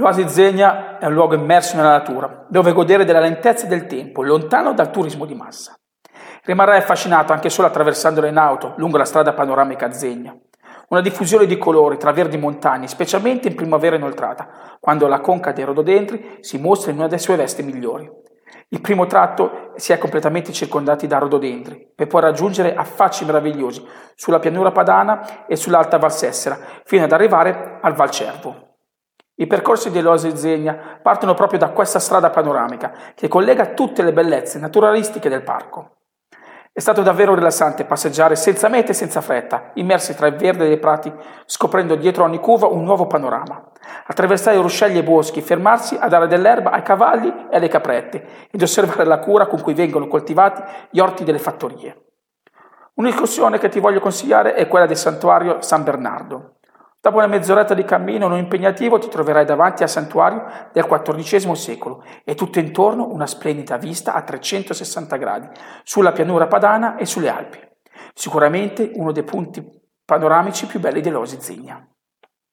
L'Oasi Zegna è un luogo immerso nella natura, dove godere della lentezza del tempo, lontano dal turismo di massa. Rimarrai affascinato anche solo attraversandola in auto lungo la strada panoramica Zegna. Una diffusione di colori tra verdi montagne, specialmente in primavera inoltrata, quando la conca dei Rododendri si mostra in una delle sue vesti migliori. Il primo tratto si è completamente circondati da rododendri, per poi raggiungere affacci meravigliosi sulla pianura padana e sull'Alta Valsessera, fino ad arrivare al Valle Cervo. I percorsi dell'Oasi Zegna partono proprio da questa strada panoramica che collega tutte le bellezze naturalistiche del parco. È stato davvero rilassante passeggiare senza mete e senza fretta, immersi tra il verde dei prati, scoprendo dietro ogni curva un nuovo panorama. Attraversare ruscelli e boschi, fermarsi a dare dell'erba ai cavalli e alle caprette ed osservare la cura con cui vengono coltivati gli orti delle fattorie. Un'escursione che ti voglio consigliare è quella del Santuario San Bernardo. Dopo una mezz'oretta di cammino non impegnativo ti troverai davanti al santuario del XIV secolo e tutto intorno una splendida vista a 360 gradi sulla pianura padana e sulle Alpi. Sicuramente uno dei punti panoramici più belli dell'Oasi Zegna.